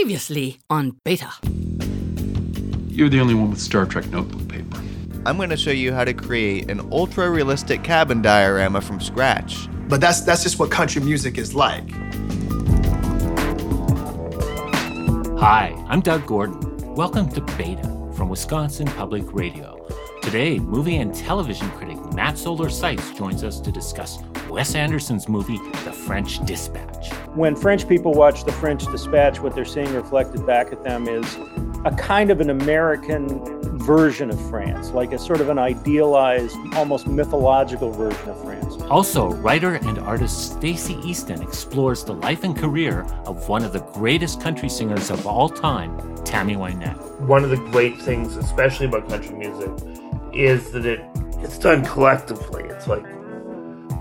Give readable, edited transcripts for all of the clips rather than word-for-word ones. Previously on Beta. You're the only one with Star Trek notebook paper. I'm going to show you how to create an ultra-realistic cabin diorama from scratch. But that's just what country music is like. Hi, I'm Doug Gordon. Welcome to Beta from Wisconsin Public Radio. Today, movie and television critic Matt Zoller Seitz joins us to discuss Wes Anderson's movie, The French Dispatch. When French people watch The French Dispatch, what they're seeing reflected back at them is a kind of an American version of France, like a sort of an idealized, almost mythological version of France. Also, writer and artist Steacy Easton explores the life and career of one of the greatest country singers of all time, Tammy Wynette. One of the great things, especially about country music, is that it's done collectively. It's like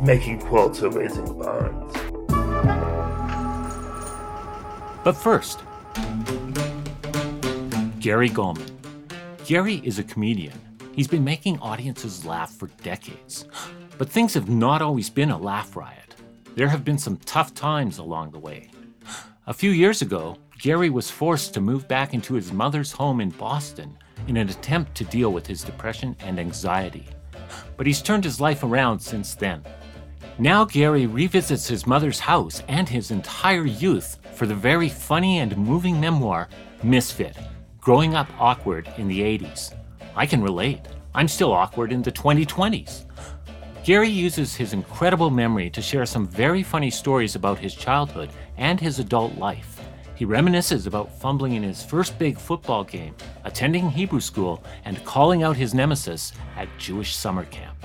making quilts or raising barns. But first, Gary Gulman. Gary is a comedian. He's been making audiences laugh for decades. But things have not always been a laugh riot. There have been some tough times along the way. A few years ago, Gary was forced to move back into his mother's home in Boston in an attempt to deal with his depression and anxiety. But he's turned his life around since then. Now Gary revisits his mother's house and his entire youth for the very funny and moving memoir, Misfit, Growing Up Awkward in the 80s. I can relate. I'm still awkward in the 2020s. Gary uses his incredible memory to share some very funny stories about his childhood and his adult life. He reminisces about fumbling in his first big football game, attending Hebrew school, and calling out his nemesis at Jewish summer camp.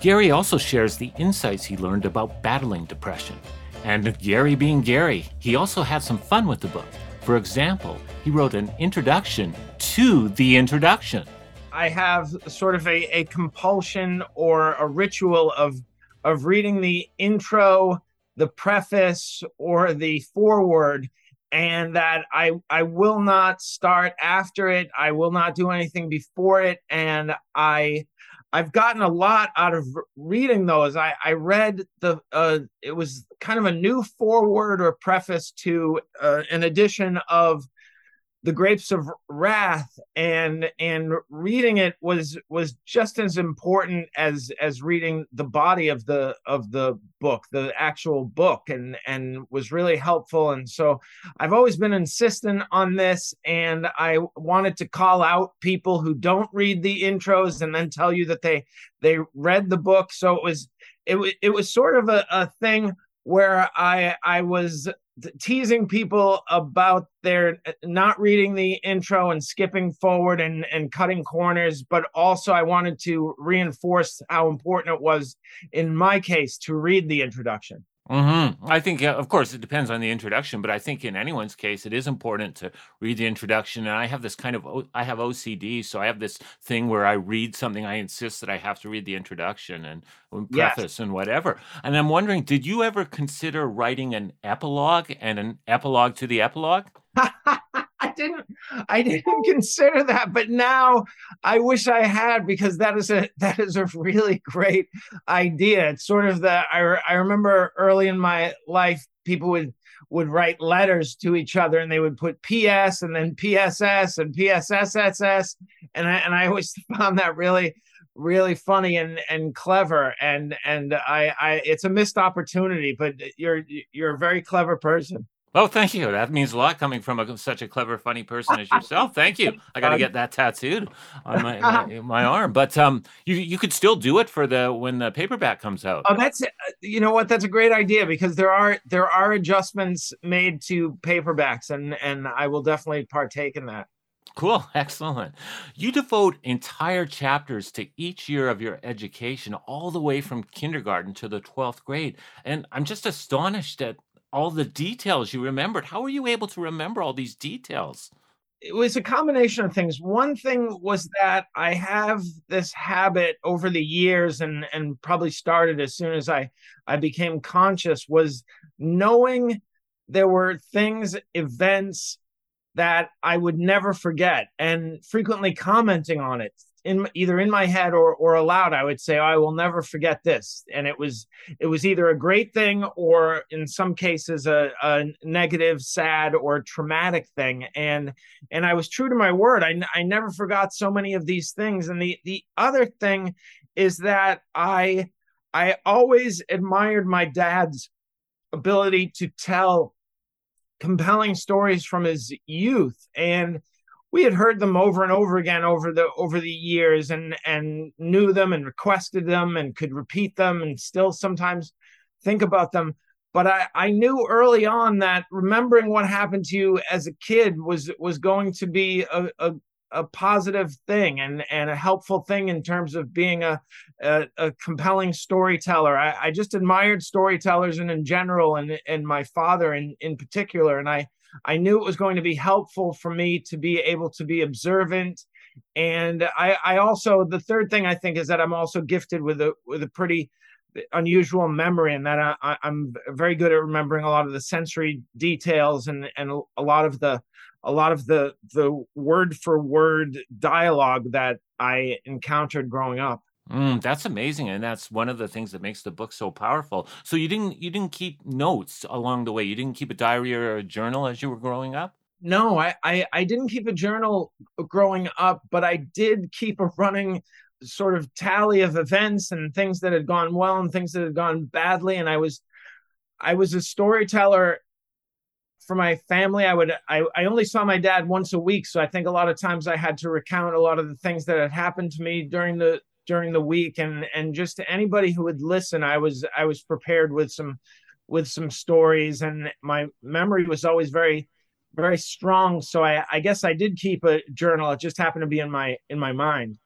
Gary also shares the insights he learned about battling depression. And Gary being Gary, he also had some fun with the book. For example, he wrote an introduction to the introduction. I have sort of a compulsion or a ritual of reading the intro, the preface, or the foreword, and that I will not start after it. I will not do anything before it. And I've gotten a lot out of reading those. I read it was kind of a new foreword or preface to an edition of The Grapes of Wrath, and reading it was just as important as reading the body of the book, the actual book, and was really helpful. And so I've always been insistent on this, and I wanted to call out people who don't read the intros and then tell you that they read the book. So it was sort of a thing where I was teasing people about their not reading the intro and skipping forward and cutting corners, but also I wanted to reinforce how important it was, in my case, to read the introduction. Mm-hmm. I think, of course, it depends on the introduction, but I think in anyone's case, it is important to read the introduction. And I have this kind of, I have OCD, so I have this thing where I read something, I insist that I have to read the introduction and preface and whatever. And I'm wondering, did you ever consider writing an epilogue and an epilogue to the epilogue? I didn't consider that, but now I wish I had, because that is a really great idea. It's sort of I remember early in my life, people would write letters to each other, and they would put PS and then PSS and PSSSS, and I always found that really, really funny and clever, and I it's a missed opportunity, but you're a very clever person. Oh, thank you. That means a lot coming from such a clever, funny person as yourself. Thank you. I got to get that tattooed on my arm. But you could still do it for when the paperback comes out. Oh, that's, you know what? That's a great idea, because there are adjustments made to paperbacks, and I will definitely partake in that. Cool. Excellent. You devote entire chapters to each year of your education, all the way from kindergarten to the 12th grade. And I'm just astonished at all the details you remembered. How were you able to remember all these details? It was a combination of things. One thing was that I have this habit over the years, and probably started as soon as I became conscious, was knowing there were things, events that I would never forget, and frequently commenting on it. either in my head or aloud, I would say, oh, I will never forget this. And it was either a great thing or in some cases a negative, sad, or traumatic thing. And I was true to my word. I never forgot so many of these things. And the other thing is that I always admired my dad's ability to tell compelling stories from his youth. And we had heard them over and over again over the years and knew them and requested them and could repeat them and still sometimes think about them. But I knew early on that remembering what happened to you as a kid was going to be a positive thing and a helpful thing in terms of being a compelling storyteller. I just admired storytellers and in general and my father in particular. And I knew it was going to be helpful for me to be able to be observant. And I also, the third thing I think is that I'm also gifted with a pretty unusual memory, and that I'm very good at remembering a lot of the sensory details and a lot of the word for word dialogue that I encountered growing up. That's amazing. And that's one of the things that makes the book so powerful. So you didn't keep notes along the way. You didn't keep a diary or a journal as you were growing up? No, I didn't keep a journal growing up, but I did keep a running sort of tally of events and things that had gone well and things that had gone badly. And I was a storyteller for my family. I only saw my dad once a week. So I think a lot of times I had to recount a lot of the things that had happened to me during the week, and just to anybody who would listen, I was prepared with some stories, and my memory was always very, very strong. So I guess I did keep a journal. It just happened to be in my mind.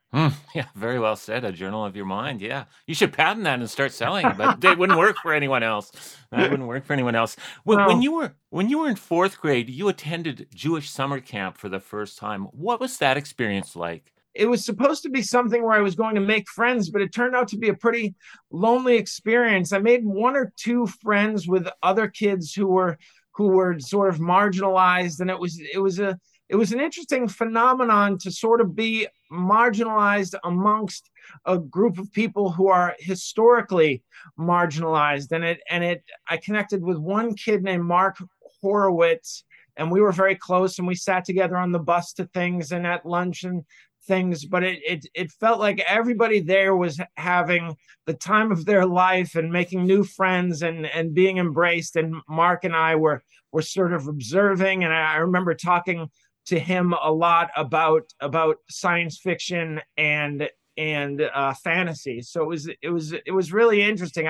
Yeah, very well said. A journal of your mind. Yeah, you should patent that and start selling it, but it wouldn't work for anyone else. That wouldn't work for anyone else. When you were in fourth grade, you attended Jewish summer camp for the first time. What was that experience like? It was supposed to be something where I was going to make friends, but it turned out to be a pretty lonely experience. I made one or two friends with other kids who were sort of marginalized, and it was an interesting phenomenon to sort of be marginalized amongst a group of people who are historically marginalized. I connected with one kid named Mark Horowitz, and we were very close, and we sat together on the bus to things and at lunch and things, but it felt like everybody there was having the time of their life and making new friends and being embraced. And Mark and I were sort of observing, and I remember talking to him a lot about science fiction and fantasy. So it was really interesting.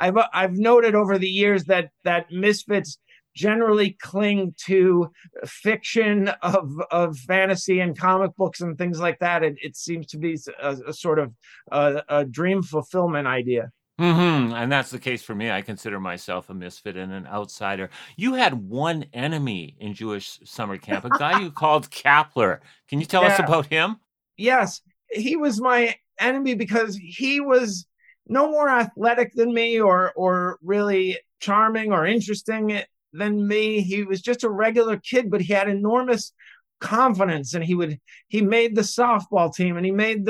I've noted over the years that Misfits generally cling to fiction of fantasy and comic books and things like that. It seems to be a sort of a dream fulfillment idea. Mm-hmm. And that's the case for me. I consider myself a misfit and an outsider. You had one enemy in Jewish summer camp, a guy you called Kapler. Can you tell us about him? Yes. He was my enemy because he was no more athletic than me or really charming or interesting than me. He was just a regular kid, but he had enormous confidence, and he made the softball team, and he made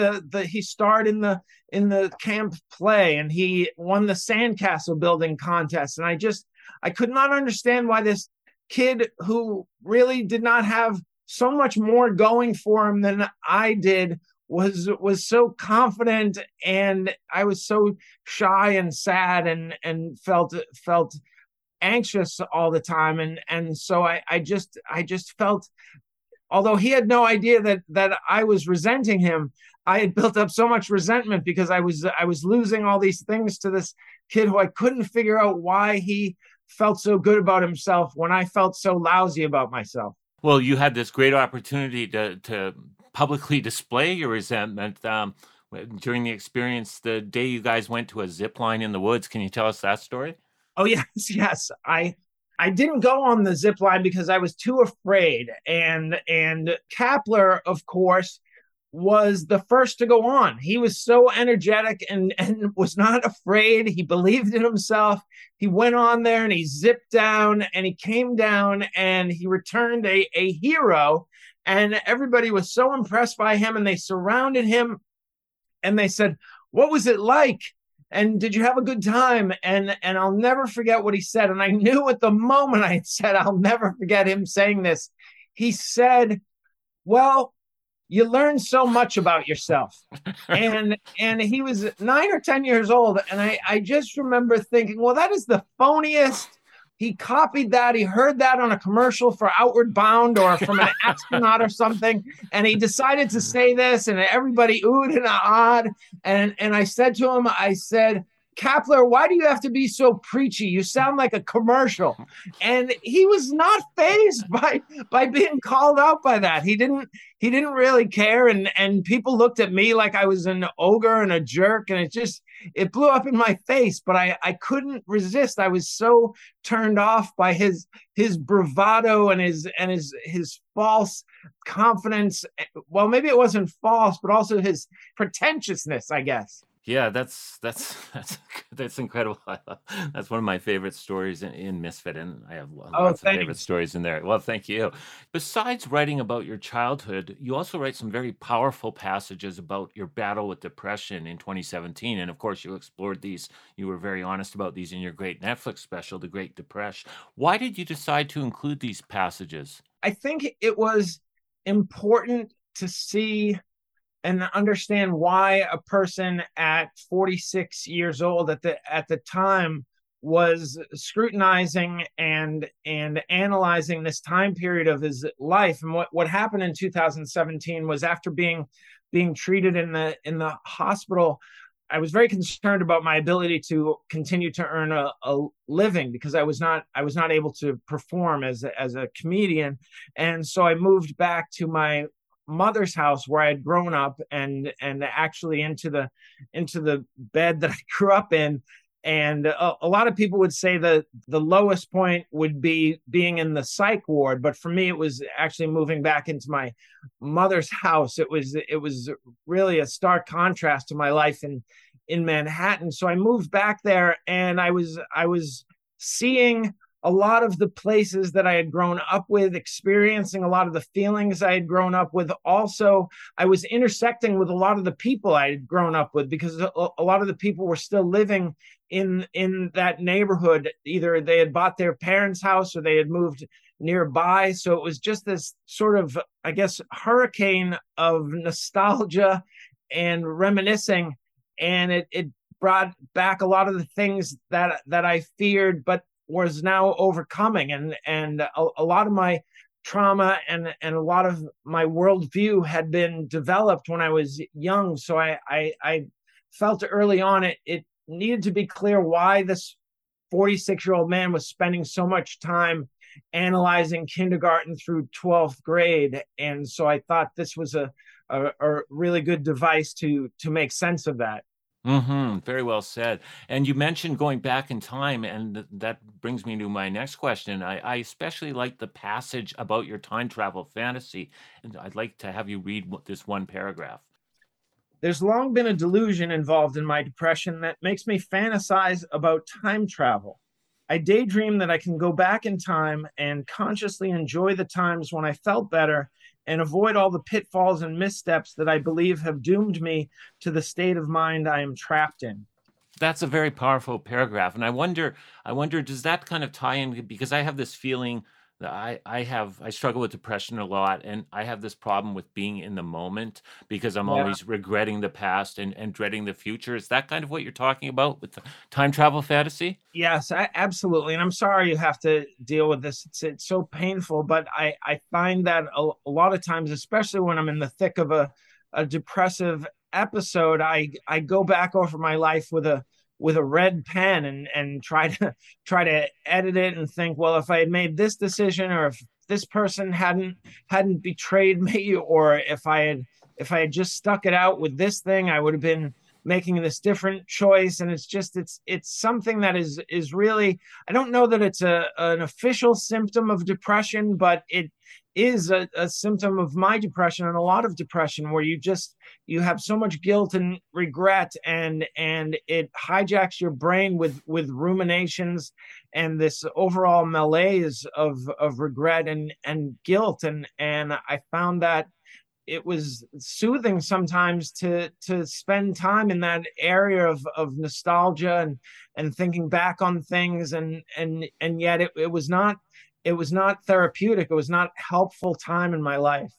he starred in the camp play, and he won the sandcastle building contest. And I could not understand why this kid who really did not have so much more going for him than I did was so confident, and I was so shy and sad and felt anxious all the time. And so I just felt, although he had no idea that I was resenting him, I had built up so much resentment because I was losing all these things to this kid who I couldn't figure out why he felt so good about himself when I felt so lousy about myself. Well, you had this great opportunity to publicly display your resentment during the experience the day you guys went to a zip line in the woods. Can you tell us that story? Oh, yes. I didn't go on the zip line because I was too afraid. And Kapler, of course, was the first to go on. He was so energetic and was not afraid. He believed in himself. He went on there and he zipped down and he came down and he returned a hero. And everybody was so impressed by him, and they surrounded him and they said, "What was it like? And did you have a good time?" And I'll never forget what he said. And I knew at the moment I had said, I'll never forget him saying this. He said, "Well, you learn so much about yourself." And he was 9 or 10 years old. And I just remember thinking, well, that is the phoniest. He copied that. He heard that on a commercial for Outward Bound or from an astronaut or something. And he decided to say this, and everybody oohed and ahed. And I said to him, I said, "Kapler, why do you have to be so preachy? You sound like a commercial." And he was not fazed by being called out by that. He didn't really care. And people looked at me like I was an ogre and a jerk. And it blew up in my face, but I couldn't resist. I was so turned off by his bravado and his false confidence. Well, maybe it wasn't false, but also his pretentiousness, I guess. Yeah, that's incredible. That's one of my favorite stories in Misfit, and I have lots of favorite stories in there. Well, thank you. Besides writing about your childhood, you also write some very powerful passages about your battle with depression in 2017, and of course, you explored these. You were very honest about these in your great Netflix special, The Great Depression. Why did you decide to include these passages? I think it was important to see and understand why a person at 46 years old at the time was scrutinizing and analyzing this time period of his life. And what happened in 2017 was, after being treated in the hospital, I was very concerned about my ability to continue to earn a living, because I was not able to perform as a comedian. And so I moved back to my mother's house, where I had grown up, and actually into the bed that I grew up in. And a lot of people would say that the lowest point would be being in the psych ward, but for me, it was actually moving back into my mother's house. It was really a stark contrast to my life in Manhattan. So I moved back there, and I was seeing a lot of the places that I had grown up with, experiencing a lot of the feelings I had grown up with. Also, I was intersecting with a lot of the people I had grown up with, because a lot of the people were still living in that neighborhood. Either they had bought their parents' house or they had moved nearby. So it was just this sort of, I guess, hurricane of nostalgia and reminiscing. And it brought back a lot of the things that I feared, but was now overcoming, and a lot of my trauma and a lot of my worldview had been developed when I was young. So I felt early on it needed to be clear why this 46-year-old man was spending so much time analyzing kindergarten through 12th grade. And so I thought this was a really good device to make sense of that. Mm-hmm. Very well said. And you mentioned going back in time, and that brings me to my next question. I especially like the passage about your time travel fantasy, and I'd like to have you read this one paragraph. "There's long been a delusion involved in my depression that makes me fantasize about time travel. I daydream that I can go back in time and consciously enjoy the times when I felt better and avoid all the pitfalls and missteps that I believe have doomed me to the state of mind I am trapped in." That's a very powerful paragraph. And I wonder, does that kind of tie in? Because I have this feeling that I struggle with depression a lot, and I have this problem with being in the moment, because I'm always regretting the past and dreading the future. Is that kind of what you're talking about with the time travel fantasy? Yes, absolutely. And I'm sorry you have to deal with this. It's so painful, but I find that a lot of times, especially when I'm in the thick of a depressive episode, I go back over my life with a red pen and try to edit it and think, well, if I had made this decision, or if this person hadn't betrayed me, or if I had just stuck it out with this thing, I would have been making this different choice. And it's something that is really, I don't know that it's an official symptom of depression, but it is a symptom of my depression and a lot of depression, where you have so much guilt and regret, and it hijacks your brain with ruminations and this overall malaise of regret and guilt. And I found that it was soothing sometimes to spend time in that area of nostalgia and thinking back on things. And yet it was not therapeutic. It was not helpful time in my life.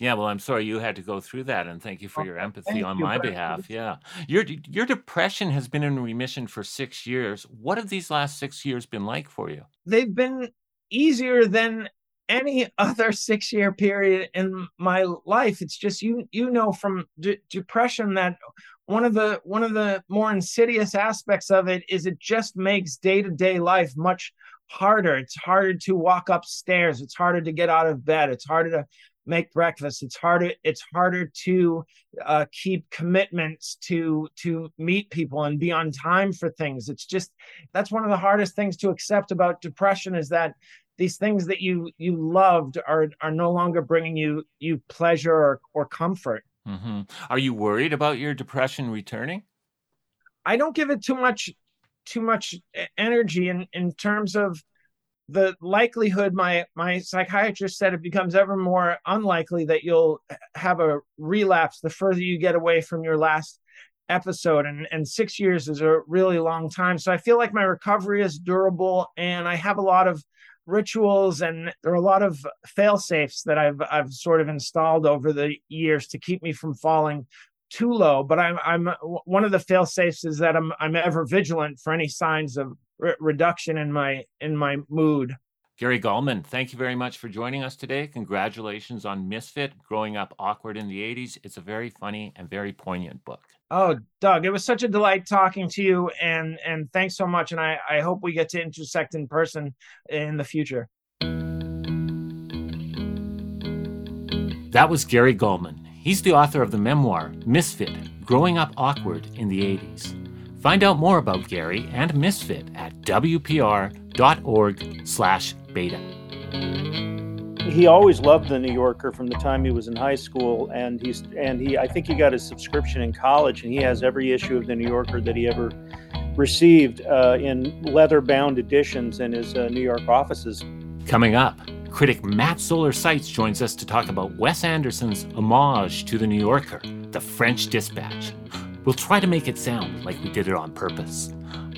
Yeah, well, I'm sorry you had to go through that, and thank you for your empathy on my behalf. Yeah, your depression has been in remission for 6 years. What have these last 6 years been like for you? They've been easier than any other 6-year period in my life. It's just you know from depression that one of the more insidious aspects of it is it just makes day-to-day life much harder. It's harder to walk upstairs. It's harder to get out of bed. It's harder to make breakfast. It's harder to keep commitments, to meet people and be on time for things. It's just, that's one of the hardest things to accept about depression, is that these things that you loved are no longer bringing you pleasure or comfort. Mm-hmm. Are you worried about your depression returning? I don't give it too much energy in terms of the likelihood. My psychiatrist said it becomes ever more unlikely that you'll have a relapse the further you get away from your last episode. And 6 years is a really long time. So I feel like my recovery is durable, and I have a lot of rituals, and there are a lot of fail safes that I've sort of installed over the years to keep me from falling too low. But I'm one of the fail safes is that I'm ever vigilant for any signs of reduction in my mood. Gary Gulman, thank you very much for joining us today. Congratulations on Misfit, Growing Up Awkward in the 80s. It's a very funny and very poignant book. Oh, Doug, it was such a delight talking to you, and thanks so much. And I hope we get to intersect in person in the future. That was Gary Gulman. He's the author of the memoir, Misfit, Growing Up Awkward in the 80s. Find out more about Gary and Misfit at wpr.org/beta. He always loved The New Yorker from the time he was in high school, and he I think he got his subscription in college, and he has every issue of The New Yorker that he ever received in leather-bound editions in his New York offices. Coming up, critic Matt Zoller Seitz joins us to talk about Wes Anderson's homage to The New Yorker, The French Dispatch. We'll try to make it sound like we did it on purpose.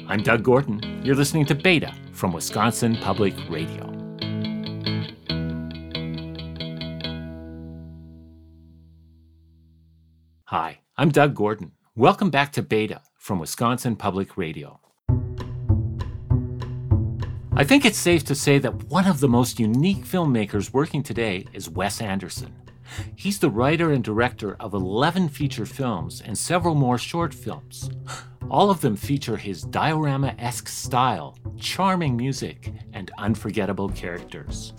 I'm Doug Gordon. You're listening to Beta from Wisconsin Public Radio. Hi, I'm Doug Gordon. Welcome back to Beta from Wisconsin Public Radio. I think it's safe to say that one of the most unique filmmakers working today is Wes Anderson. He's the writer and director of 11 feature films and several more short films. All of them feature his diorama-esque style, charming music, and unforgettable characters.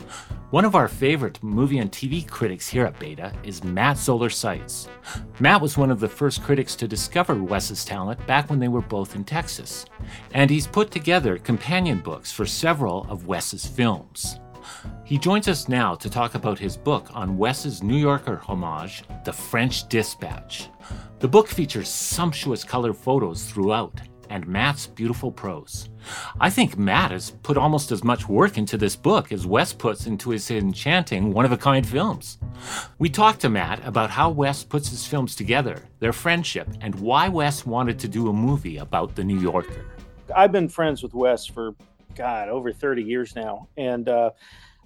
One of our favorite movie and TV critics here at Beta is Matt Zoller Seitz. Matt was one of the first critics to discover Wes's talent back when they were both in Texas, and he's put together companion books for several of Wes's films. He joins us now to talk about his book on Wes's New Yorker homage, The French Dispatch. The book features sumptuous color photos throughout and Matt's beautiful prose. I think Matt has put almost as much work into this book as Wes puts into his enchanting, one-of-a-kind films. We talked to Matt about how Wes puts his films together, their friendship, and why Wes wanted to do a movie about The New Yorker. I've been friends with Wes for, over 30 years now, and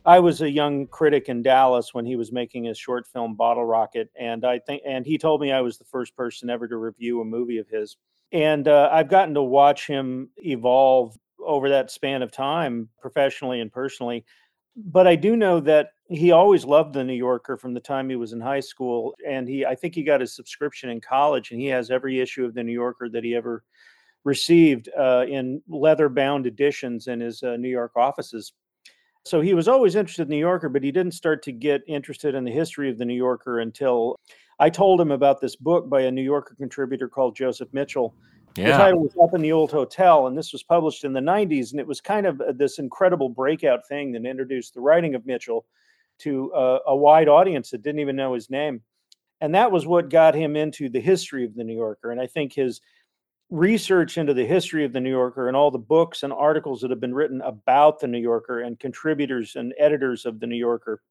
I was a young critic in Dallas when he was making his short film Bottle Rocket, and he told me I was the first person ever to review a movie of his. And I've gotten to watch him evolve over that span of time, professionally and personally. But I do know that he always loved The New Yorker from the time he was in high school, and I think he got his subscription in college, and he has every issue of The New Yorker that he ever received in leather-bound editions in his New York offices. So he was always interested in The New Yorker, but he didn't start to get interested in the history of The New Yorker until I told him about this book by a New Yorker contributor called Joseph Mitchell. Yeah. The title was Up in the Old Hotel, and this was published in the 90s, and it was kind of this incredible breakout thing that introduced the writing of Mitchell to a wide audience that didn't even know his name. And that was what got him into the history of The New Yorker, and I think his research into the history of The New Yorker and all the books and articles that have been written about The New Yorker and contributors and editors of The New Yorker,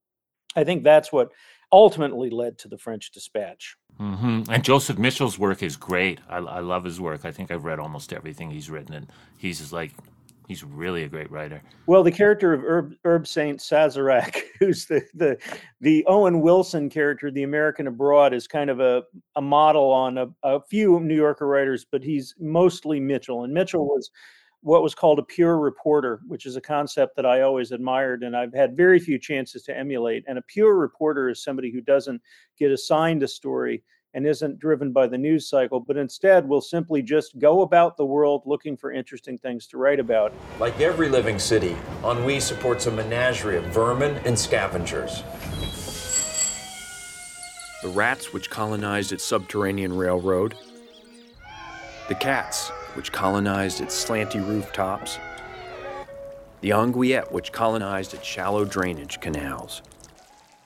I think that's what ultimately led to The French Dispatch. Mm-hmm. And Joseph Mitchell's work is great. I love his work. I think I've read almost everything he's written, and he's really a great writer. Well, the character of Herb St. Sazerac, who's the Owen Wilson character, the American abroad, is kind of a model on a few New Yorker writers, but he's mostly Mitchell. And Mitchell was what was called a pure reporter, which is a concept that I always admired and I've had very few chances to emulate. And a pure reporter is somebody who doesn't get assigned a story and isn't driven by the news cycle, but instead will simply just go about the world looking for interesting things to write about. Like every living city, Ennui supports a menagerie of vermin and scavengers. The rats which colonized its subterranean railroad, the cats which colonized its slanty rooftops, the anguillette which colonized its shallow drainage canals.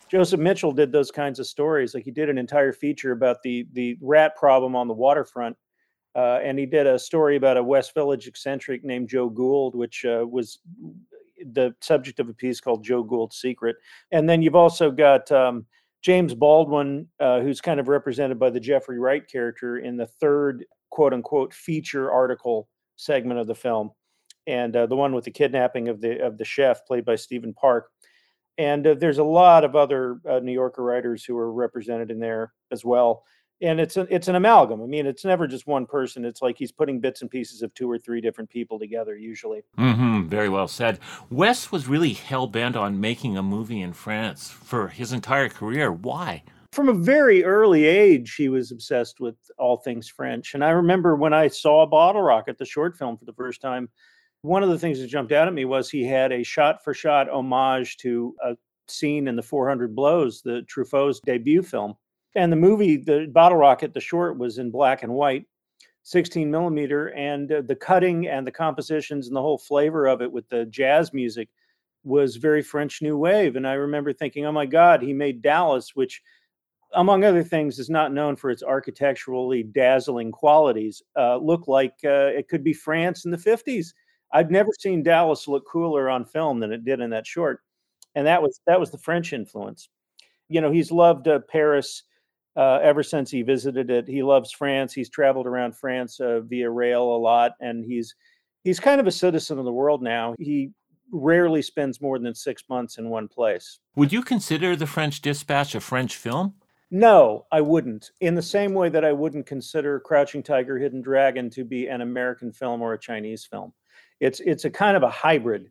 Joseph Mitchell did those kinds of stories. Like, he did an entire feature about the rat problem on the waterfront. And he did a story about a West Village eccentric named Joe Gould, which was the subject of a piece called Joe Gould's Secret. And then you've also got James Baldwin, who's kind of represented by the Jeffrey Wright character in the third, quote unquote, feature article segment of the film. And the one with the kidnapping of the chef played by Stephen Park. And there's a lot of other New Yorker writers who are represented in there as well. And it's an amalgam. I mean, it's never just one person. It's like he's putting bits and pieces of two or three different people together, usually. Mm-hmm. Very well said. Wes was really hell-bent on making a movie in France for his entire career. Why? From a very early age, he was obsessed with all things French. And I remember when I saw Bottle Rocket, the short film, for the first time, one of the things that jumped out at me was he had a shot-for-shot homage to a scene in The 400 Blows, the Truffaut's debut film. And the movie, the Bottle Rocket, the short, was in black and white, 16 millimeter, and the cutting and the compositions and the whole flavor of it with the jazz music was very French New Wave. And I remember thinking, oh my God, he made Dallas, which, among other things, is not known for its architecturally dazzling qualities, look like it could be France in the 50s. I've never seen Dallas look cooler on film than it did in that short. And that was the French influence. You know, he's loved Paris ever since he visited it. He loves France. He's traveled around France via rail a lot. And he's kind of a citizen of the world now. He rarely spends more than 6 months in one place. Would you consider The French Dispatch a French film? No, I wouldn't. In the same way that I wouldn't consider Crouching Tiger, Hidden Dragon to be an American film or a Chinese film. It's a kind of a hybrid,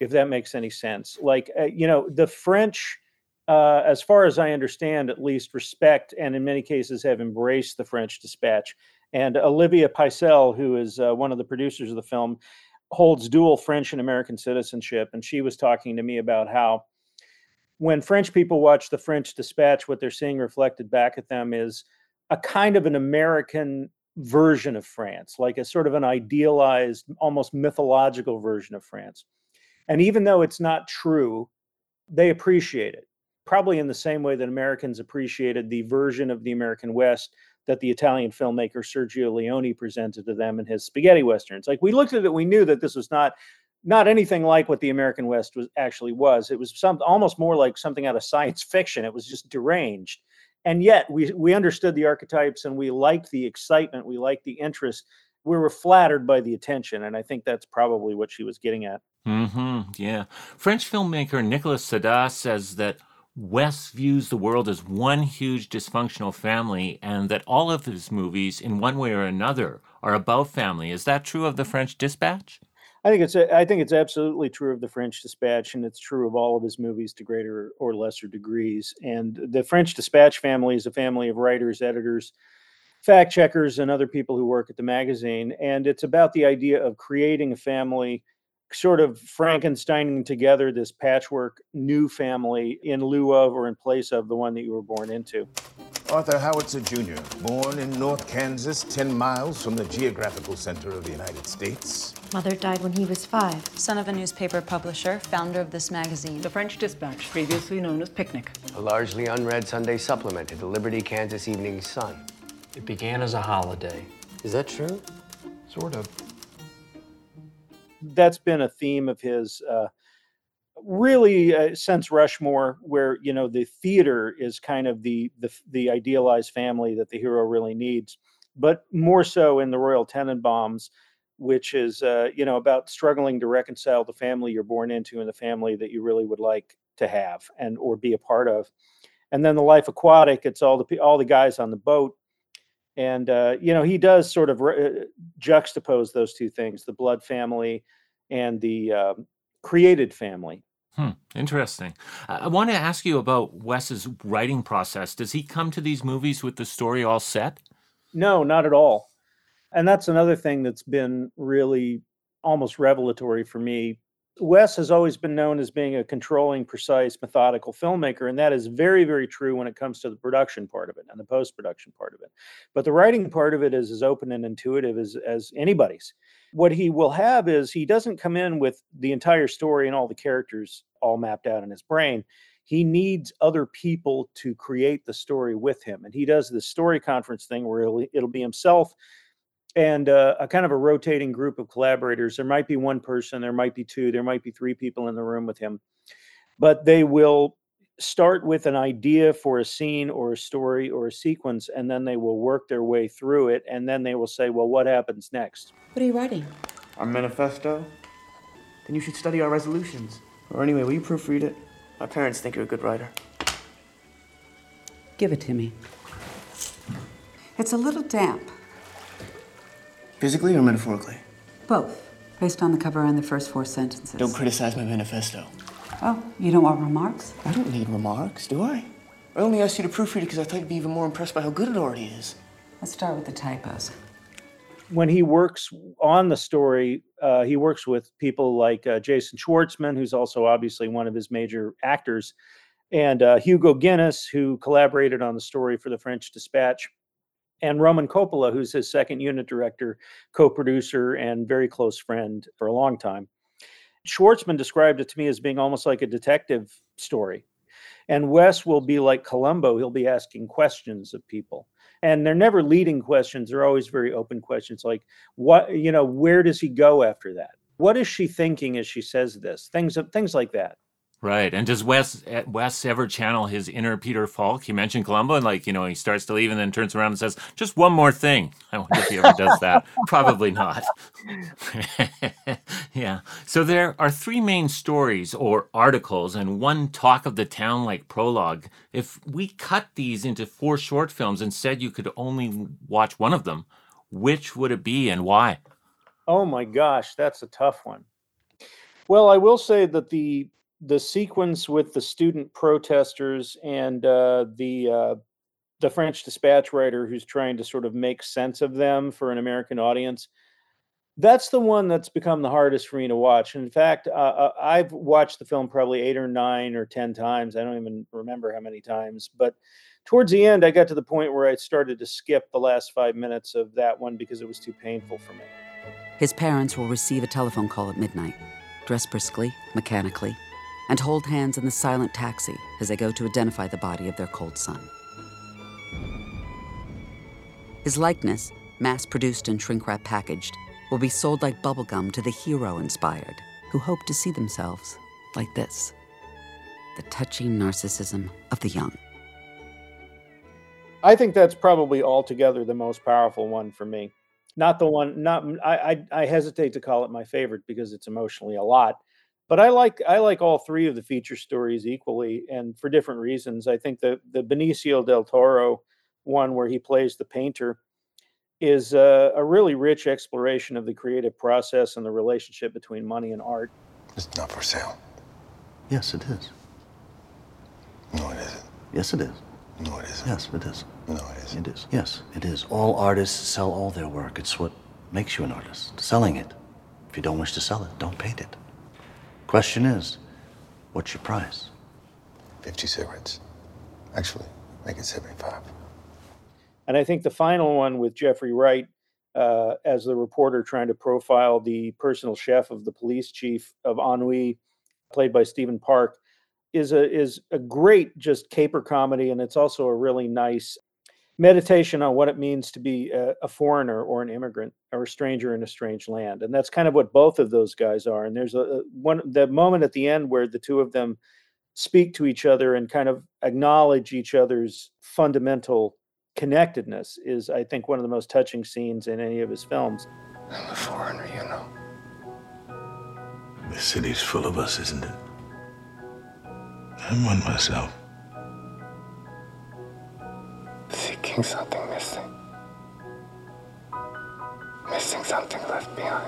if that makes any sense. Like, you know, the French, as far as I understand, at least respect and in many cases have embraced The French Dispatch. And Olivia Picell, who is one of the producers of the film, holds dual French and American citizenship. And she was talking to me about how when French people watch The French Dispatch, what they're seeing reflected back at them is a kind of an American version of France, like a sort of an idealized, almost mythological version of France. And even though it's not true, they appreciate it, probably in the same way that Americans appreciated the version of the American West that the Italian filmmaker Sergio Leone presented to them in his spaghetti westerns. Like, we looked at it, we knew that this was not anything like what the American West was. It was almost more like something out of science fiction. It was just deranged. And yet we understood the archetypes and we liked the excitement, we liked the interest. We were flattered by the attention, and I think that's probably what she was getting at. Mm-hmm, yeah. French filmmaker Nicolas Sada says that Wes views the world as one huge dysfunctional family and that all of his movies, in one way or another, are about family. Is that true of The French Dispatch? I think it's absolutely true of The French Dispatch, and it's true of all of his movies to greater or lesser degrees. And The French Dispatch family is a family of writers, editors, fact checkers, and other people who work at the magazine. And it's about the idea of creating a family, sort of Frankensteining together this patchwork new family in lieu of or in place of the one that you were born into. Arthur Howitzer Jr., born in North Kansas, 10 miles from the geographical center of the United States. Mother died when he was 5. Son of a newspaper publisher, founder of this magazine, The French Dispatch, previously known as Picnic. A largely unread Sunday supplement to the Liberty, Kansas Evening Sun. It began as a holiday. Is that true? Sort of. That's been a theme of his really since Rushmore, where, you know, the theater is kind of the idealized family that the hero really needs, but more so in The Royal Tenenbaums, which is, you know, about struggling to reconcile the family you're born into and the family that you really would like to have and or be a part of. And then The Life Aquatic, it's all the guys on the boat. And, you know, he does sort of juxtapose those two things, the blood family and the created family. Interesting. I want to ask you about Wes's writing process. Does he come to these movies with the story all set? No, not at all. And that's another thing that's been really almost revelatory for me. Wes has always been known as being a controlling, precise, methodical filmmaker, and that is very, very true when it comes to the production part of it and the post-production part of it. But the writing part of it is as open and intuitive as anybody's. What he will have is he doesn't come in with the entire story and all the characters all mapped out in his brain. He needs other people to create the story with him. And he does this story conference thing where it'll be himself and a kind of a rotating group of collaborators. There might be one person, there might be two, there might be three people in the room with him, but they will start with an idea for a scene or a story or a sequence, and then they will work their way through it, and then they will say, well, what happens next? What are you writing? Our manifesto? Then you should study our resolutions. Or anyway, will you proofread it? My parents think you're a good writer. Give it to me. It's a little damp. Physically or metaphorically? Both, based on the cover and the first four sentences. Don't criticize my manifesto. Oh, you don't want remarks? I don't need remarks, do I? I only asked you to proofread it because I thought you'd be even more impressed by how good it already is. Let's start with the typos. When he works on the story, he works with people like Jason Schwartzman, who's also obviously one of his major actors, and Hugo Guinness, who collaborated on the story for The French Dispatch, and Roman Coppola, who's his second unit director, co-producer, and very close friend for a long time. Schwartzman described it to me as being almost like a detective story. And Wes will be like Columbo. He'll be asking questions of people. And they're never leading questions. They're always very open questions like, what, you know, where does he go after that? What is she thinking as she says this? Things like that. Right. And does Wes ever channel his inner Peter Falk? He mentioned Columbo and, like, you know, he starts to leave and then turns around and says, just one more thing. I wonder if he ever does that. Probably not. Yeah. So there are three main stories or articles and one talk of the town like prologue. If we cut these into four short films and said you could only watch one of them, which would it be and why? Oh, my gosh. That's a tough one. Well, I will say that the sequence with the student protesters and the French Dispatch writer who's trying to sort of make sense of them for an American audience, that's the one that's become the hardest for me to watch. And in fact, I've watched the film probably 8 or 9 or 10 times. I don't even remember how many times. But towards the end, I got to the point where I started to skip the last 5 minutes of that one because it was too painful for me. His parents will receive a telephone call at midnight. Dress briskly, mechanically, and hold hands in the silent taxi as they go to identify the body of their cold son. His likeness, mass-produced and shrink-wrap packaged, will be sold like bubblegum to the hero-inspired, who hope to see themselves like this. The touching narcissism of the young. I think that's probably altogether the most powerful one for me. Not the one, I hesitate to call it my favorite because it's emotionally a lot. But I like all three of the feature stories equally and for different reasons. I think the Benicio del Toro one where he plays the painter is a really rich exploration of the creative process and the relationship between money and art. It's not for sale. Yes, it is. No, it isn't. Yes, it is. No, it isn't. Yes, it is. No, it isn't. It is. Yes, it is. All artists sell all their work. It's what makes you an artist, selling it. If you don't wish to sell it, don't paint it. Question is, what's your price? 50 cigarettes. Actually, make it 75. And I think the final one with Jeffrey Wright as the reporter trying to profile the personal chef of the police chief of Ennui, played by Stephen Park, is a great just caper comedy. And it's also a really nice meditation on what it means to be a foreigner or an immigrant or a stranger in a strange land. And that's kind of what both of those guys are. And there's the moment at the end where the two of them speak to each other and kind of acknowledge each other's fundamental connectedness is, I think, one of the most touching scenes in any of his films. I'm a foreigner, you know. The city's full of us, isn't it? I'm one myself. Seeking something missing. Missing something left behind.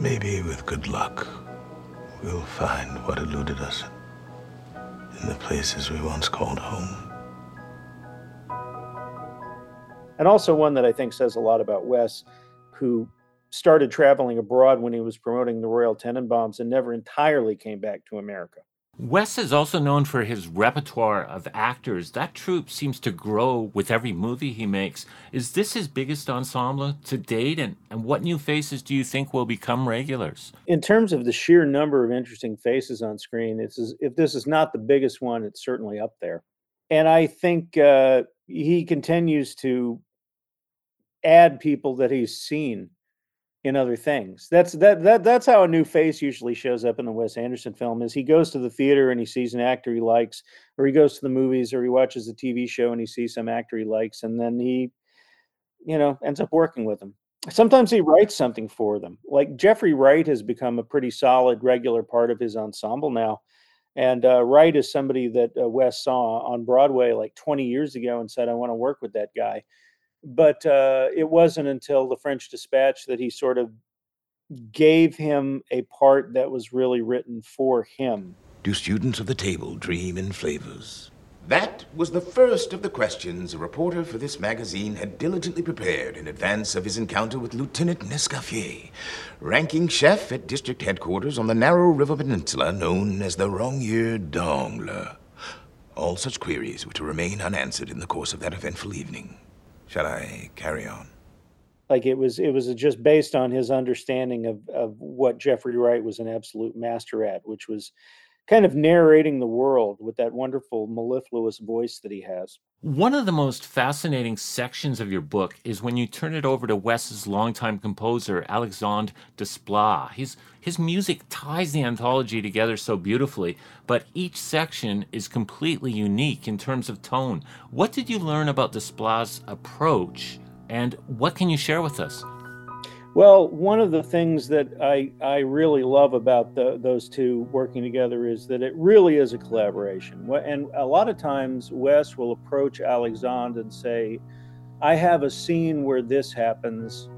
Maybe with good luck, we'll find what eluded us in the places we once called home. And also one that I think says a lot about Wes, who started traveling abroad when he was promoting The Royal Tenenbaums and never entirely came back to America. Wes is also known for his repertoire of actors. That troupe seems to grow with every movie he makes. Is this his biggest ensemble to date? And what new faces do you think will become regulars? In terms of the sheer number of interesting faces on screen, if this is not the biggest one, it's certainly up there. And I think he continues to add people that he's seen in other things. That's how a new face usually shows up in the Wes Anderson film, is he goes to the theater and he sees an actor he likes, or he goes to the movies or he watches a TV show and he sees some actor he likes, and then he, ends up working with them. Sometimes he writes something for them. Like Jeffrey Wright has become a pretty solid regular part of his ensemble now. And Wright is somebody that Wes saw on Broadway like 20 years ago and said, I want to work with that guy. But it wasn't until The French Dispatch that he sort of gave him a part that was really written for him. Do students of the table dream in flavors? That was the first of the questions a reporter for this magazine had diligently prepared in advance of his encounter with Lieutenant Nescaffier, ranking chef at district headquarters on the narrow river peninsula known as the Rongier d'Angle. All such queries were to remain unanswered in the course of that eventful evening. Shall I carry on? Like it was just based on his understanding of what Jeffrey Wright was an absolute master at, which was kind of narrating the world with that wonderful mellifluous voice that he has. One of the most fascinating sections of your book is when you turn it over to Wes's longtime composer, Alexandre Desplat. His music ties the anthology together so beautifully, but each section is completely unique in terms of tone. What did you learn about Desplat's approach, and what can you share with us? Well, one of the things that I really love about those two working together is that it really is a collaboration. And a lot of times Wes will approach Alexandre and say, I have a scene where this happens.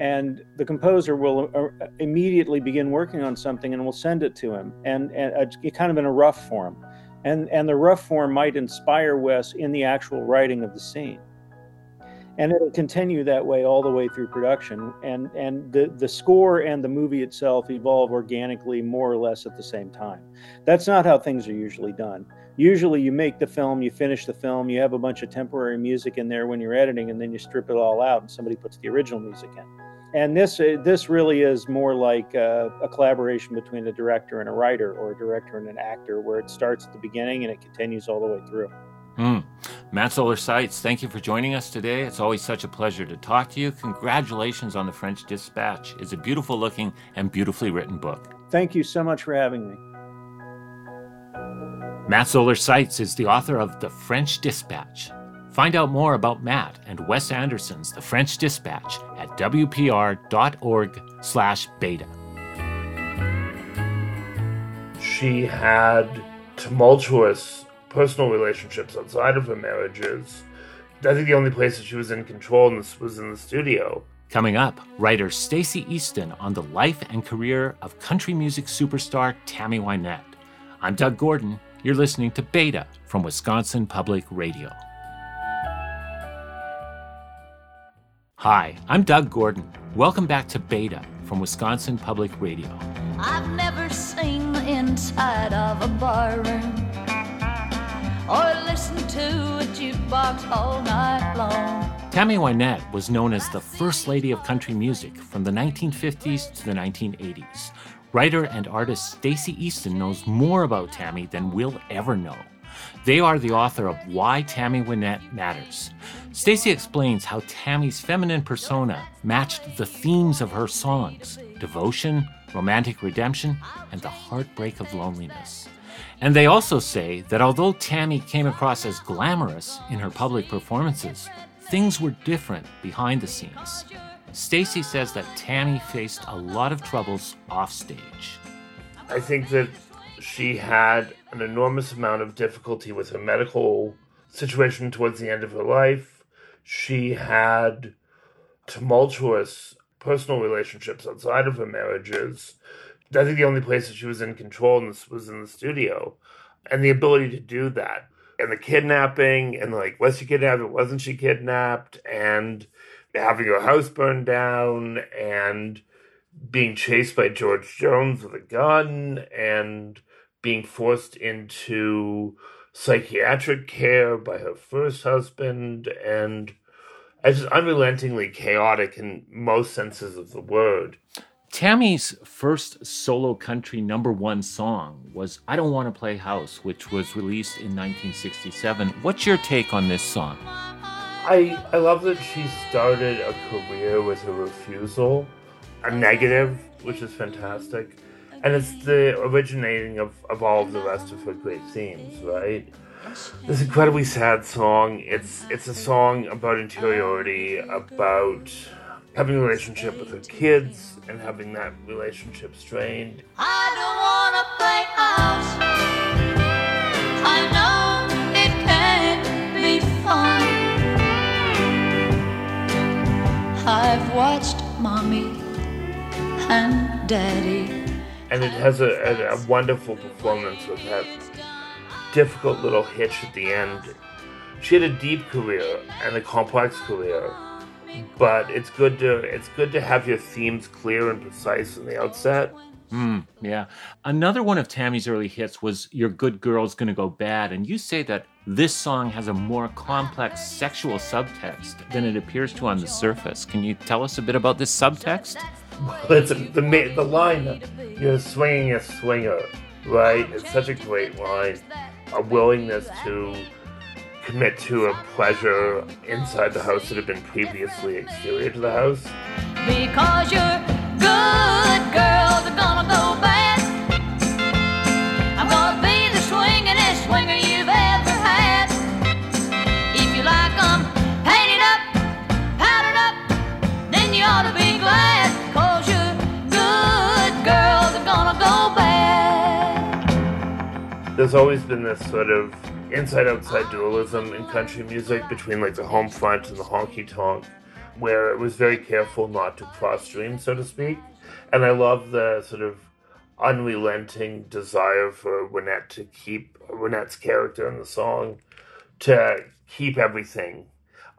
And the composer will immediately begin working on something and will send it to him, and kind of in a rough form. And the rough form might inspire Wes in the actual writing of the scene. And it'll continue that way all the way through production. And the score and the movie itself evolve organically more or less at the same time. That's not how things are usually done. Usually you make the film, you finish the film, you have a bunch of temporary music in there when you're editing, and then you strip it all out and somebody puts the original music in. And this really is more like a collaboration between a director and a writer, or a director and an actor, where it starts at the beginning and it continues all the way through. Matt Zoller Seitz, thank you for joining us today. It's always such a pleasure to talk to you. Congratulations on The French Dispatch. It's a beautiful looking and beautifully written book. Thank you so much for having me. Matt Zoller Seitz is the author of The French Dispatch. Find out more about Matt and Wes Anderson's The French Dispatch at wpr.org/beta. She had tumultuous personal relationships outside of her marriages. I think the only place that she was in control in this was in the studio. Coming up, writer Steacy Easton on the life and career of country music superstar Tammy Wynette. I'm Doug Gordon. You're listening to Beta from Wisconsin Public Radio. Hi, I'm Doug Gordon. Welcome back to Beta from Wisconsin Public Radio. I've never seen the inside of a barroom, or listen to a jukebox all night long. Tammy Wynette was known as the First Lady of Country Music from the 1950s to the 1980s. Writer and artist Steacy Easton knows more about Tammy than we'll ever know. They are the author of Why Tammy Wynette Matters. Steacy explains how Tammy's feminine persona matched the themes of her songs, devotion, romantic redemption, and the heartbreak of loneliness. And they also say that although Tammy came across as glamorous in her public performances, things were different behind the scenes. Steacy says that Tammy faced a lot of troubles offstage. I think that she had an enormous amount of difficulty with her medical situation towards the end of her life. She had tumultuous personal relationships outside of her marriages. I think the only place that she was in control was in the studio. And the ability to do that. And the kidnapping, and like, was she kidnapped or wasn't she kidnapped? And having her house burned down, and being chased by George Jones with a gun, and being forced into psychiatric care by her first husband, and it's just unrelentingly chaotic in most senses of the word. Tammy's first solo country #1 song was I Don't Want to Play House, which was released in 1967. What's your take on this song? I love that she started a career with a refusal, a negative, which is fantastic. And it's the originating of all of the rest of her great themes, right? This incredibly sad song. It's a song about interiority, about having a relationship with her kids and having that relationship strained. I don't want to play house. I know it can be fun. I've watched Mommy and Daddy. And it has a wonderful performance with that difficult little hitch at the end. She had a deep career and a complex career. But it's good to have your themes clear and precise in the outset. Yeah. Another one of Tammy's early hits was Your Good Girl's Gonna Go Bad. And you say that this song has a more complex sexual subtext than it appears to on the surface. Can you tell us a bit about this subtext? Well, it's the line, you're swinging a swinger, right? It's such a great line. A willingness to commit to a pleasure inside the house that had been previously exterior to the house. Because your good girls are gonna go bad. I'm gonna be the swingin'est swinger you've ever had. If you like 'em painted up, powdered up, then you ought to be glad. 'Cause your good girls are gonna go bad. There's always been this sort of inside-outside dualism in country music between like the home front and the honky-tonk, where it was very careful not to cross-stream, so to speak. And I love the sort of unrelenting desire for Wynette to keep Wynette's character in the song, to keep everything.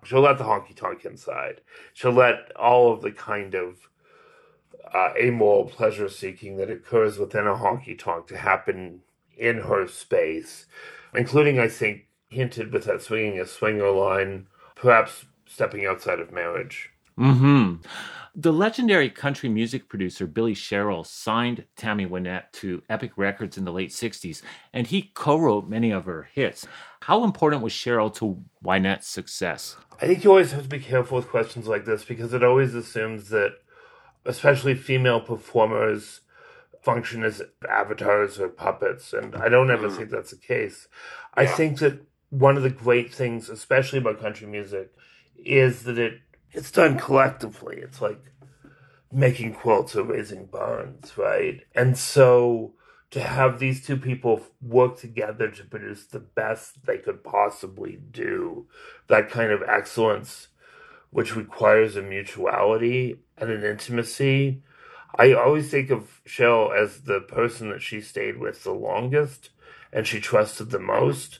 She'll let the honky-tonk inside. She'll let all of the kind of amoral pleasure-seeking that occurs within a honky-tonk to happen in her space, including, I think, hinted with that swinging a swinger line, perhaps stepping outside of marriage. The legendary country music producer Billy Sherrill signed Tammy Wynette to Epic Records in the late 60s, and he co-wrote many of her hits. How important was Sherrill to Wynette's success? I think you always have to be careful with questions like this because it always assumes that especially female performers function as avatars or puppets, and I don't ever think that's the case. I think that one of the great things, especially about country music, is that it's done collectively. It's like making quilts or raising barns, right? And so to have these two people work together to produce the best they could possibly do, that kind of excellence, which requires a mutuality and an intimacy. I always think of Shell as the person that she stayed with the longest and she trusted the most,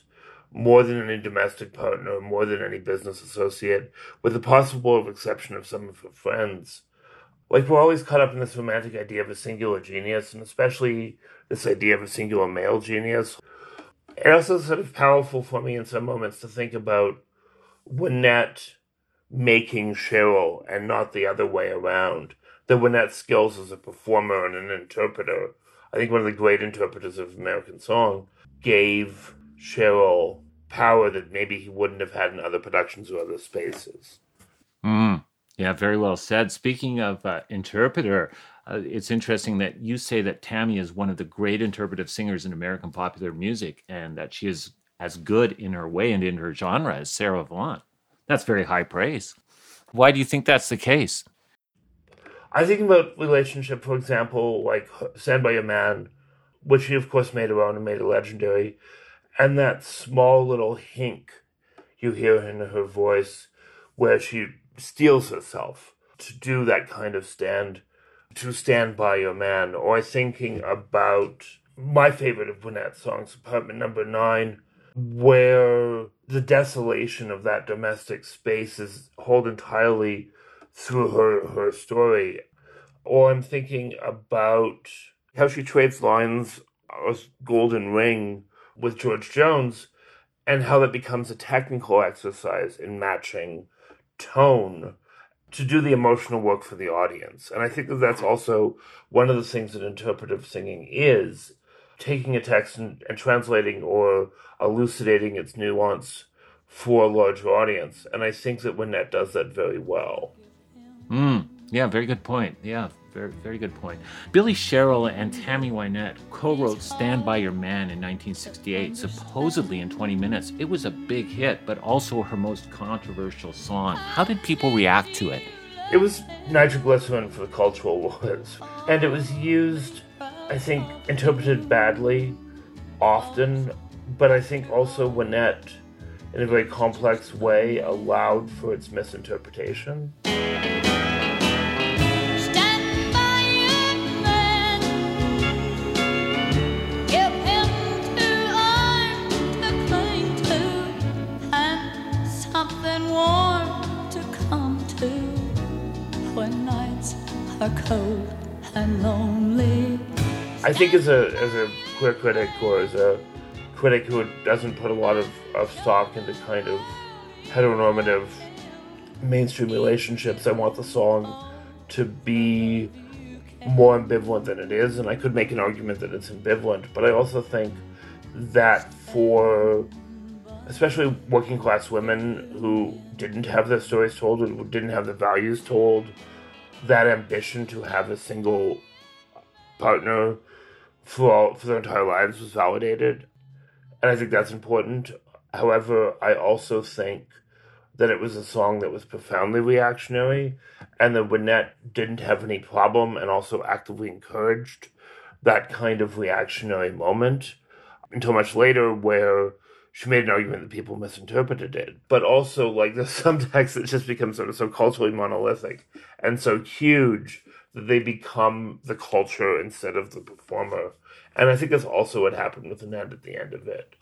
more than any domestic partner, more than any business associate, with the possible exception of some of her friends. Like, we're always caught up in this romantic idea of a singular genius, and especially this idea of a singular male genius. It also sort of powerful for me in some moments to think about Wynette making Cheryl and not the other way around. That Wynette's skills as a performer and an interpreter, I think one of the great interpreters of American song, gave Sherrill power that maybe he wouldn't have had in other productions or other spaces. Mm. Yeah, very well said. Speaking of interpreter, it's interesting that you say that Tammy is one of the great interpretive singers in American popular music and that she is as good in her way and in her genre as Sarah Vaughan. That's very high praise. Why do you think that's the case? I think about relationship, for example, like Stand By Your Man, which she, of course, made her own and made it legendary. And that small little hink you hear in her voice where she steals herself to do that kind of to stand by your man. Or thinking about my favorite of Wynette's songs, Apartment Number 9, where the desolation of that domestic space is told entirely through her story. Or I'm thinking about how she trades lines with Golden Ring with George Jones and how that becomes a technical exercise in matching tone to do the emotional work for the audience. And I think that that's also one of the things that interpretive singing is, taking a text and translating or elucidating its nuance for a larger audience. And I think that Wynette does that very well. Mm, yeah, very good point. Yeah, very, very good point. Billy Sherrill and Tammy Wynette co-wrote Stand By Your Man in 1968, supposedly in 20 minutes. It was a big hit, but also her most controversial song. How did people react to it? It was nitroglycerin for the cultural wars. And it was used, I think, interpreted badly often, but I think also Wynette, in a very complex way, allowed for its misinterpretation. Cold and lonely. I think as a queer critic or as a critic who doesn't put a lot of stock into kind of heteronormative mainstream relationships, I want the song to be more ambivalent than it is, and I could make an argument that it's ambivalent, but I also think that for especially working class women who didn't have their stories told or didn't have their values told, that ambition to have a single partner for their entire lives was validated. And I think that's important. However, I also think that it was a song that was profoundly reactionary and that Wynette didn't have any problem and also actively encouraged that kind of reactionary moment until much later where she made an argument that people misinterpreted it. But also, like, there's some texts that just become sort of so culturally monolithic and so huge that they become the culture instead of the performer. And I think that's also what happened with Annette at the end of it.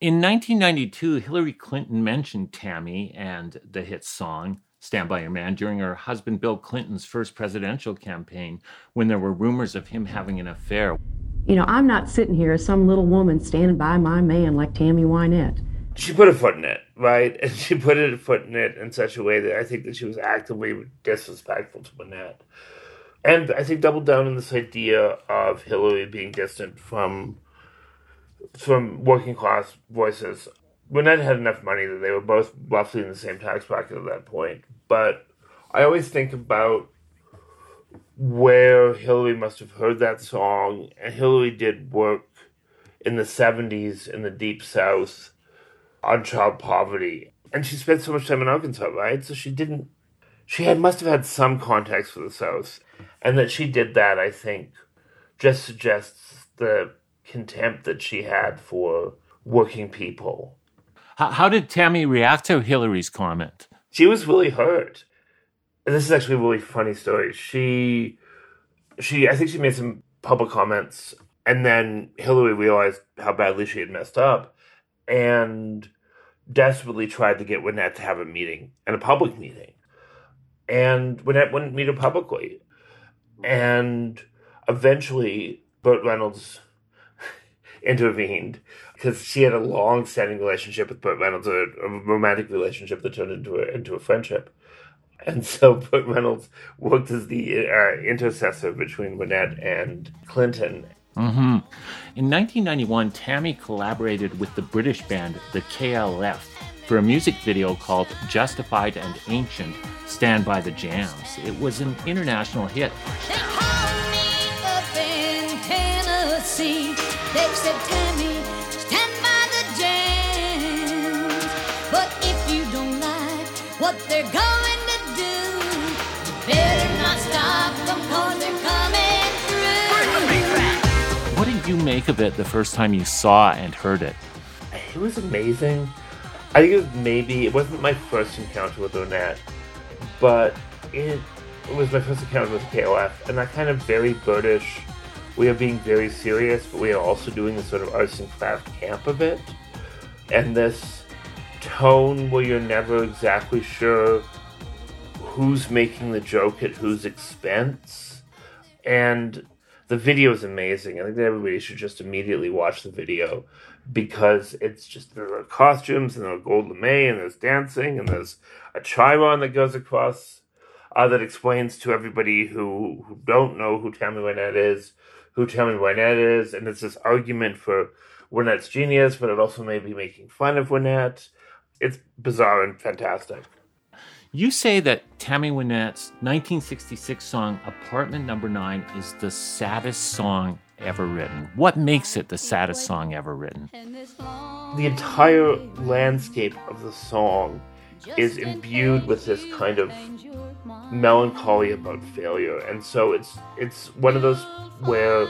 In 1992, Hillary Clinton mentioned Tammy and the hit song Stand By Your Man during her husband Bill Clinton's first presidential campaign when there were rumors of him having an affair. You know, I'm not sitting here as some little woman standing by my man like Tammy Wynette. She put a foot in it, right? And she put a foot in it in such a way that I think that she was actively disrespectful to Wynette. And I think doubled down on this idea of Hillary being distant from working class voices. Wynette had enough money that they were both roughly in the same tax bracket at that point. But I always think about where Hillary must have heard that song. And Hillary did work in the 70s in the Deep South on child poverty. And she spent so much time in Arkansas, right? So must have had some context for the South. And that she did that, I think, just suggests the contempt that she had for working people. How did Tammy react to Hillary's comment? She was really hurt. And this is actually a really funny story. She I think she made some public comments, and then Hillary realized how badly she had messed up and desperately tried to get Wynette to have a meeting, and a public meeting. And Wynette wouldn't meet her publicly. And eventually Burt Reynolds intervened because she had a long-standing relationship with Burt Reynolds, a romantic relationship that turned into a friendship. And so Burt Reynolds worked as the intercessor between Wynette and Clinton. Mm-hmm. In 1991, Tammy collaborated with the British band the KLF for a music video called Justified and Ancient, Stand By the Jams. It was an international hit. They called me up in Tennessee. They said, Tammy, stand by the jams. But if you don't like what they're going to do, you better not stop them, 'cause they're coming through. What did you make of it the first time you saw and heard it? It was amazing. I think it wasn't my first encounter with Wynette, but it was my first encounter with KLF, and that kind of very British way of being very serious, but we are also doing this sort of arts and craft camp of it, and this tone where you're never exactly sure who's making the joke at whose expense. And the video is amazing. I think that everybody should just immediately watch the video, because it's just, there are costumes and there are gold lame and there's dancing and there's a chiron that goes across that explains to everybody who don't know who Tammy Wynette is, and it's this argument for Wynette's genius, but it also may be making fun of Wynette. It's bizarre and fantastic. You say that Tammy Wynette's 1966 song Apartment No. 9 is the saddest song ever written. What makes it the saddest song ever written? The entire landscape of the song is imbued with this kind of melancholy about failure. And so it's one of those where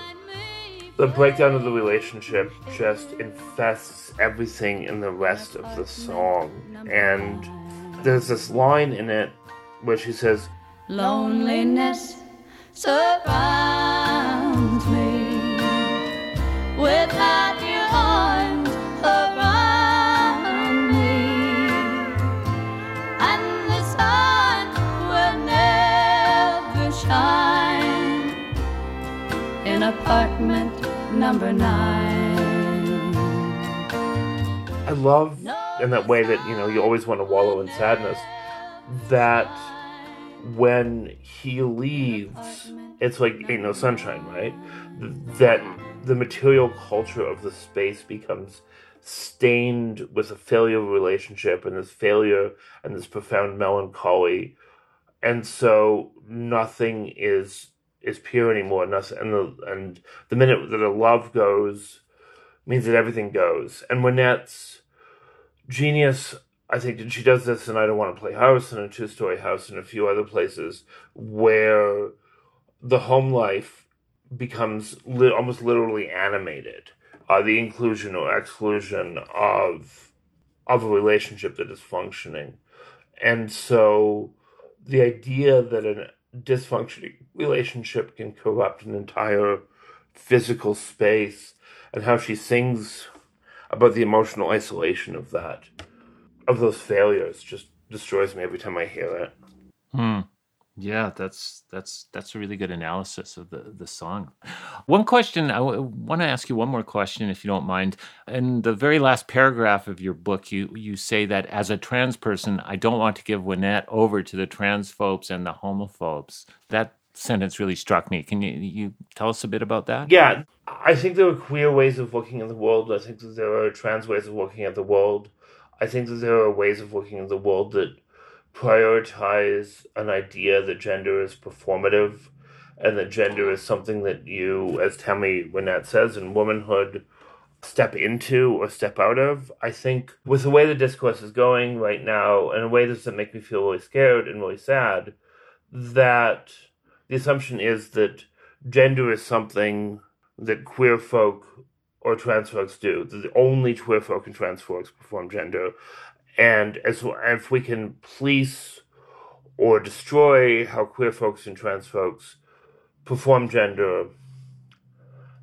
the breakdown of the relationship just infests everything in the rest of the song. And there's this line in it where she says, loneliness surrounds me without your arms around me, and the sun will never shine in apartment number 9. I love, in that way that, you know, you always want to wallow in sadness, that when he leaves, it's like ain't no sunshine, right? That the material culture of the space becomes stained with a failure relationship and this failure and this profound melancholy. And so nothing is pure anymore. And the minute that a love goes means that everything goes. And Wynette's genius, I think, and she does this in I Don't Want to Play House and A Two-Story House and a few other places, where the home life becomes almost literally animated. The inclusion or exclusion of a relationship that is functioning. And so the idea that a dysfunctioning relationship can corrupt an entire physical space, and how she sings about the emotional isolation of that, of those failures, just destroys me every time I hear it. Yeah, that's a really good analysis of the song. One question, I want to ask you one more question, if you don't mind. In the very last paragraph of your book, you say that as a trans person, I don't want to give Wynette over to the transphobes and the homophobes. That sentence really struck me. Can you tell us a bit about that? Yeah, I think there are queer ways of looking at the world. I think that there are trans ways of looking at the world. I think that there are ways of looking at the world that prioritize an idea that gender is performative, and that gender is something that you, as Tammy Wynette says, in womanhood, step into or step out of. I think with the way the discourse is going right now, in a way that doesn't make me feel really scared and really sad, that the assumption is that gender is something that queer folk or trans folks do. The only queer folk and trans folks perform gender. And as if we can police or destroy how queer folks and trans folks perform gender,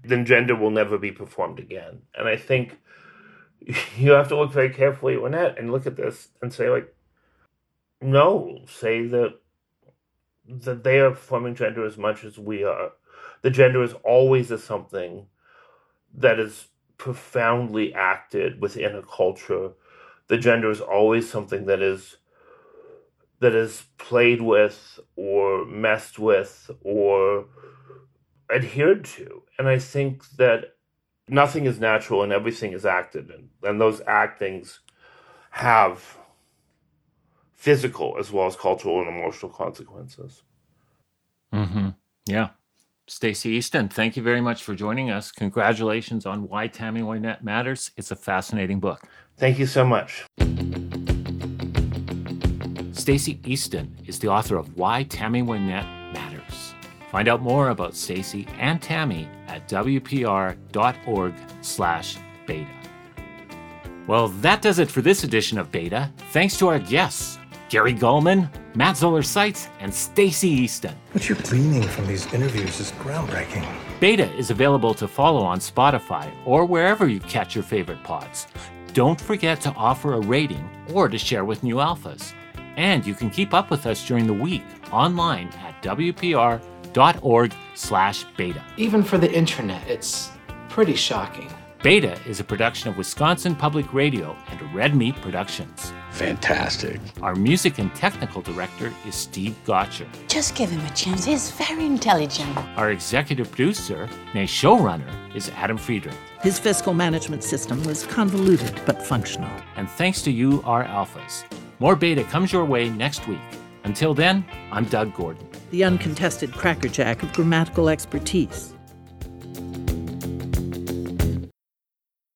then gender will never be performed again. And I think you have to look very carefully at Wynette and look at this and say, like, no, say that they are performing gender as much as we are. The gender is always a something that is profoundly acted within a culture. The gender is always something that is played with or messed with or adhered to. And I think that nothing is natural and everything is acted. And those actings have physical as well as cultural and emotional consequences. Mm-hmm. Yeah. Steacy Easton, thank you very much for joining us. Congratulations on Why Tammy Wynette Matters. It's a fascinating book. Thank you so much. Steacy Easton is the author of Why Tammy Wynette Matters. Find out more about Steacy and Tammy at wpr.org/beta. Well, that does it for this edition of Beta. Thanks to our guests, Gary Gulman, Matt Zoller Seitz, and Steacy Easton. What you're gleaning from these interviews is groundbreaking. Beta is available to follow on Spotify or wherever you catch your favorite pods. Don't forget to offer a rating or to share with new alphas. And you can keep up with us during the week online at wpr.org/beta. Even for the internet, it's pretty shocking. Beta is a production of Wisconsin Public Radio and Red Meat Productions. Fantastic. Our music and technical director is Steve Gotcher. Just give him a chance. He's very intelligent. Our executive producer, nay showrunner, is Adam Friedrich. His fiscal management system was convoluted but functional. And thanks to you, our alphas. More Beta comes your way next week. Until then, I'm Doug Gordon. The uncontested crackerjack of grammatical expertise.